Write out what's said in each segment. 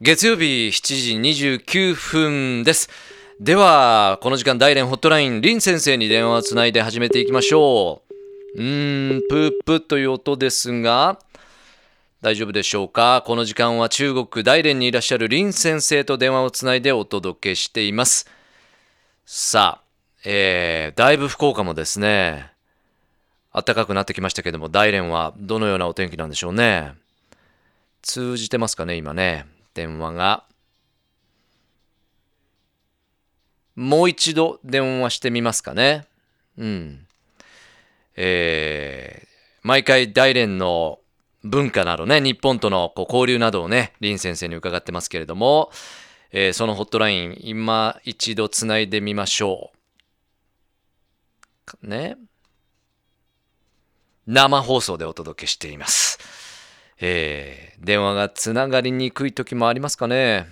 月曜日7時29分です。ではこの時間大連ホットライン林先生に電話をつないで始めていきましょう。プープーという音ですが大丈夫でしょうか。この時間は中国大連にいらっしゃる林先生と電話をつないでお届けしています。さあ、だいぶ福岡もですね暖かくなってきましたけども、大連はどのようなお天気なんでしょうね。通じてますかね今ね、電話が。もう一度電話してみますかね。毎回大連の文化などね、日本とのこう交流などをね林先生に伺ってますけれども、そのホットライン今一度つないでみましょうね。生放送でお届けしています。電話がつながりにくい時もありますかね。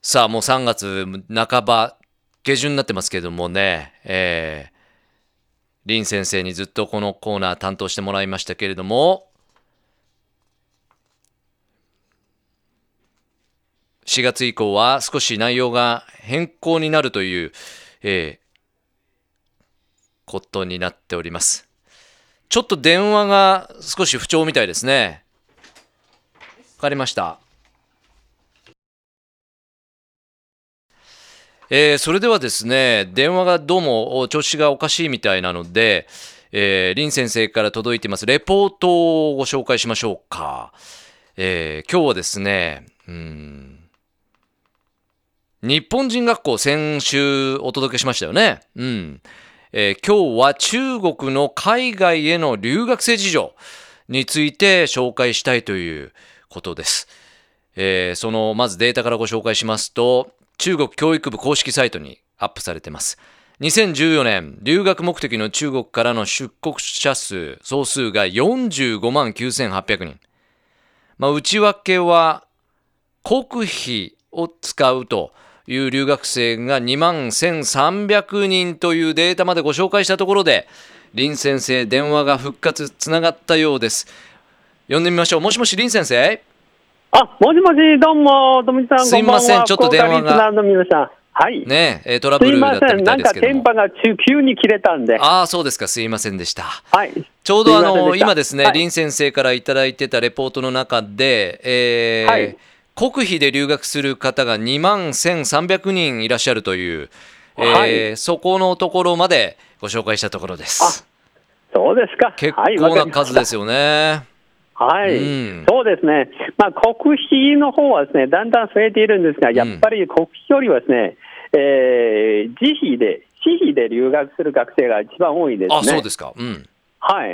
さあもう3月半ば下旬になってますけどもね、林先生にずっとこのコーナー担当してもらいましたけれども、4月以降は少し内容が変更になるという、ことになっております。ちょっと電話が少し不調みたいですね。わかりました。それではですね、電話がどうも調子がおかしいみたいなので、林先生から届いていますレポートをご紹介しましょうか。今日はですね、日本人学校先週お届けしましたよね。今日は中国の海外への留学生事情について紹介したいということです。そのまずデータからご紹介しますと、中国教育部公式サイトにアップされています。2014年留学目的の中国からの出国者数総数が45万9800人、内訳は国費を使うという留学生が2万1300人というデータまでご紹介したところで、林先生電話が復活つながったようです。呼んでみましょう。もしもし林先生。もしもし、どうも、ともちさん、すいません、ちょっと電話がトラブルだったみたいですけども、電波が急に切れたんで。そうですか、すいませんでした。ちょうど今ですね、林先生からいただいてたレポートの中で、国費で留学する方が2万1300人いらっしゃるという、そこのところまでご紹介したところです。そうですか。結構な数ですよね。そうですね。国費の方はですね、だんだん増えているんですが、やっぱり国費よりはですね、私費で留学する学生が一番多いですね。そうですか。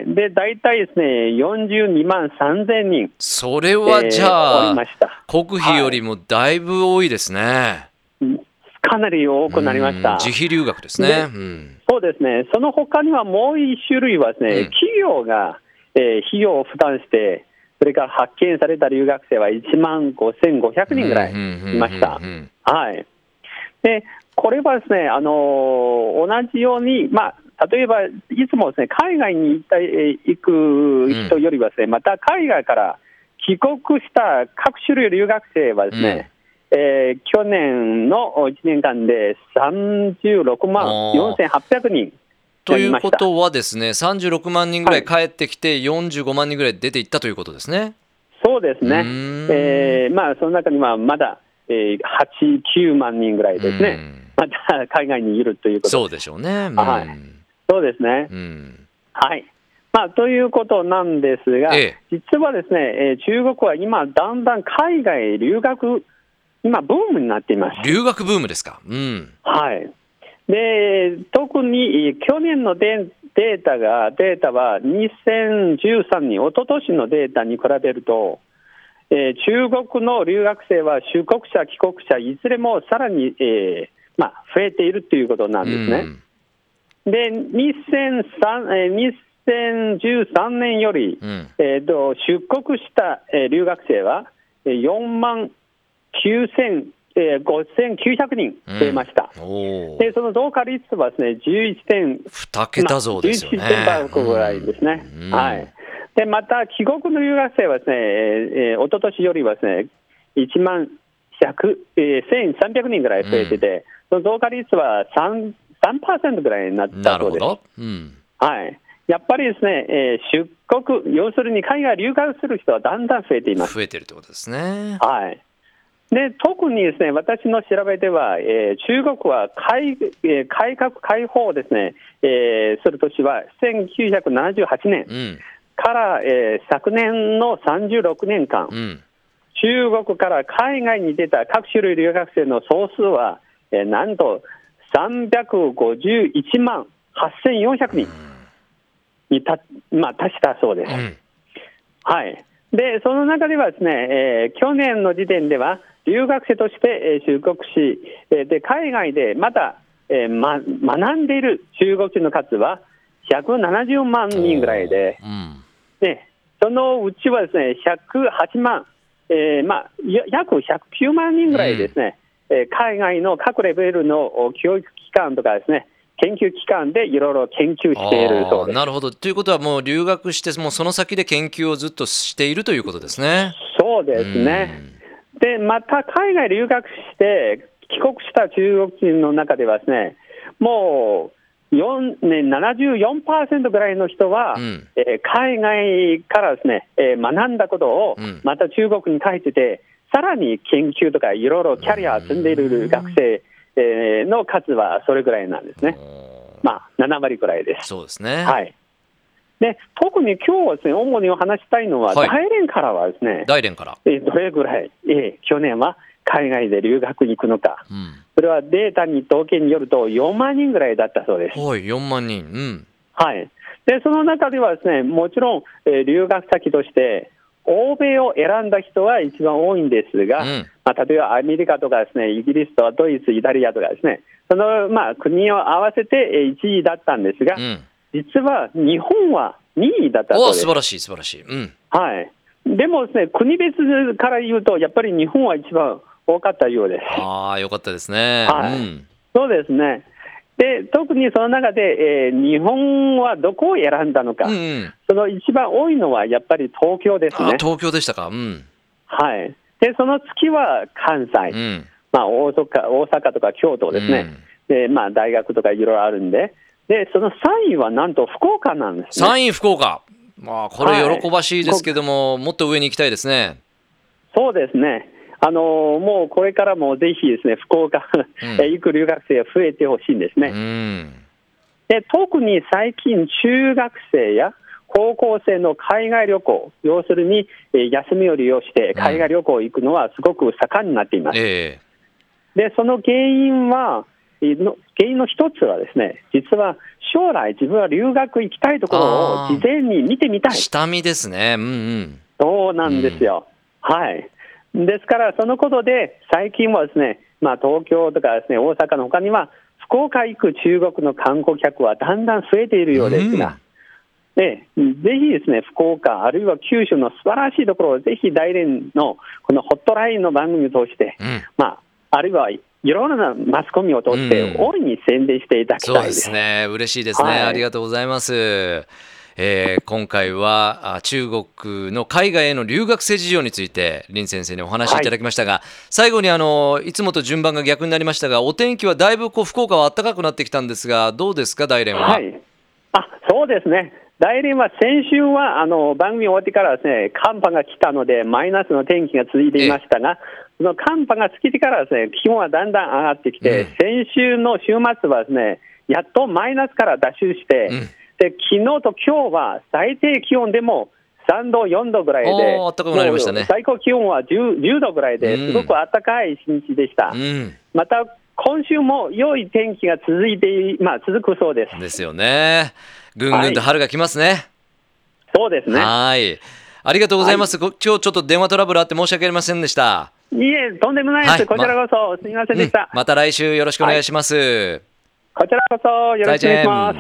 で、大体ですね、42万3000人。それはじゃあ、国費よりもだいぶ多いですね。かなり多くなりました。自費留学ですね。そうですね。その他にはもう一種類はですね、企業が費用を負担して、それから発見された留学生は1万5500人ぐらいいました。で、これはですね、同じように、例えばいつもですね、海外に行く人よりはですね、また海外から帰国した各種類留学生はですね、去年の1年間で36万4800人ということはですね、36万人ぐらい帰ってきて、45万人ぐらい出ていったということですね。そうですね。その中にはまだ、8、9万人ぐらいですね、また海外にいるということ。そうでしょうね。そうですね。ということなんですが、実はですね、中国は今だんだん海外留学、今ブームになっています。留学ブームですか。で、特に去年のデータは2013年、一昨年のデータに比べると、中国の留学生は出国者、帰国者いずれもさらに、増えているということなんですね。で、2013年より、出国した留学生は4万5900人増えました、うん、でその増加率はですね 11.2 桁増ですよね、11.5 ぐらいですね、うん、はい、でまた帰国の留学生はですね、一昨年よりはですね1万100、1300人ぐらい増えてて、うん、その増加率は 3% ぐらいになったそうです。なるほど、うん、はい、やっぱりですね、出国、要するに海外留学する人はだんだん増えています。増えてるってことですね。はい。で、特にですね、私の調べでは、中国は改革開放をですね、する年は1978年から、うん、昨年の36年間、うん、中国から海外に出た各種類留学生の総数は、なんと351万8400人。うんに達したそうです、うん、はい。でその中ではですね、去年の時点では留学生として、出国し、で海外でまだ、学んでいる中国人の数は170万人ぐらいで、うん、でそのうちはですね108万、約109万人ぐらいですね、海外の各レベルの教育機関とかですね研究機関でいろいろ研究しているそうです。なるほど。ということはもう留学してもうその先で研究をずっとしているということですね。そうですね。でまた海外留学して帰国した中国人の中ではですねもう74% ぐらいの人は、うん海外からですね、学んだことをまた中国に帰ってて、うん、さらに研究とかいろいろキャリアを積んでいる学生の数はそれぐらいなんですね。7割ぐらいです。そうですね。はい。で、特に今日はですね、主にお話したいのは、はい、大連からはですね、大連から、どれぐらい、去年は海外で留学に行くのか、うん、それはデータに統計によると4万人ぐらいだったそうです。はい、4万人。うん。はい。で、その中ではですね、もちろん、留学先として欧米を選んだ人は一番多いんですが、うん例えばアメリカとかですね、イギリスとかドイツ、イタリアとかですね、その国を合わせて1位だったんですが、うん、実は日本は2位だったそうです。素晴らしい、素晴らしい。うんはい、でもですね、国別から言うと、やっぱり日本は一番多かったようです。ああ、よかったですね。はいうん、そうですね。で特にその中で、日本はどこを選んだのか、うんうん、その一番多いのはやっぱり東京ですね。あ、東京でしたか。うん、はい。でその次は関西、うん大阪とか京都ですね、うんで大学とかいろいろあるんで、でその3位はなんと福岡なんですね。3位福岡、これ喜ばしいですけども、はい、もっと上に行きたいですね。そうですね、もうこれからもぜひですね福岡へ行く留学生が増えてほしいんですね、うん、で特に最近中学生や高校生の海外旅行、要するに休みを利用して海外旅行行くのはすごく盛んになっています、うんでその原因の一つはですね、実は将来自分は留学行きたいところを事前に見てみたい、下見ですね、うんうん、そうなんですよ、うん、はい。ですからそのことで最近はですね、東京とかですね大阪の他には福岡行く中国の観光客はだんだん増えているようですが、うんぜひですね福岡あるいは九州の素晴らしいところをぜひ大連のこのホットラインの番組を通して、うんあるいはいろいろなマスコミを通して大いに宣伝していただきたいです、うん、そうですね嬉しいですね、はい、ありがとうございます、今回は中国の海外への留学生事情について林先生にお話しいただきましたが、はい、最後にいつもと順番が逆になりましたがお天気はだいぶ福岡は暖かくなってきたんですがどうですか大連は、はい、そうですね大連は先週は番組終わってからですね寒波が来たのでマイナスの天気が続いていましたがその寒波が過ぎてからですね気温はだんだん上がってきて、先週の週末はですねやっとマイナスから脱出して、で昨日と今日は最低気温でも3度4度ぐらいで暖かくなりましたね。最高気温は 10度ぐらいですごく暖かい一日でした、また今週も良い天気が続くそうです。ですよね。ぐんぐんと春が来ますね。はい、そうですね。はい。ありがとうございます、はい。今日ちょっと電話トラブルあって申し訳ありませんでした。いえ、とんでもないです。はい、こちらこそすみませんでした、また来週よろしくお願いします。はい、こちらこそよろしくお願いします。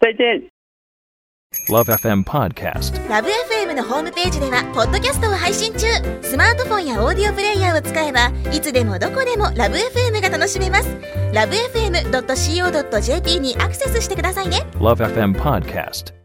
再見。Love FM Podcast Love FM のホームページではポッドキャストを配信中。スマートフォンやオーディオプレイヤーを使えばいつでもどこでも Love FM が楽しめます。LoveFM.co.jp にアクセスしてくださいね。Love FM Podcast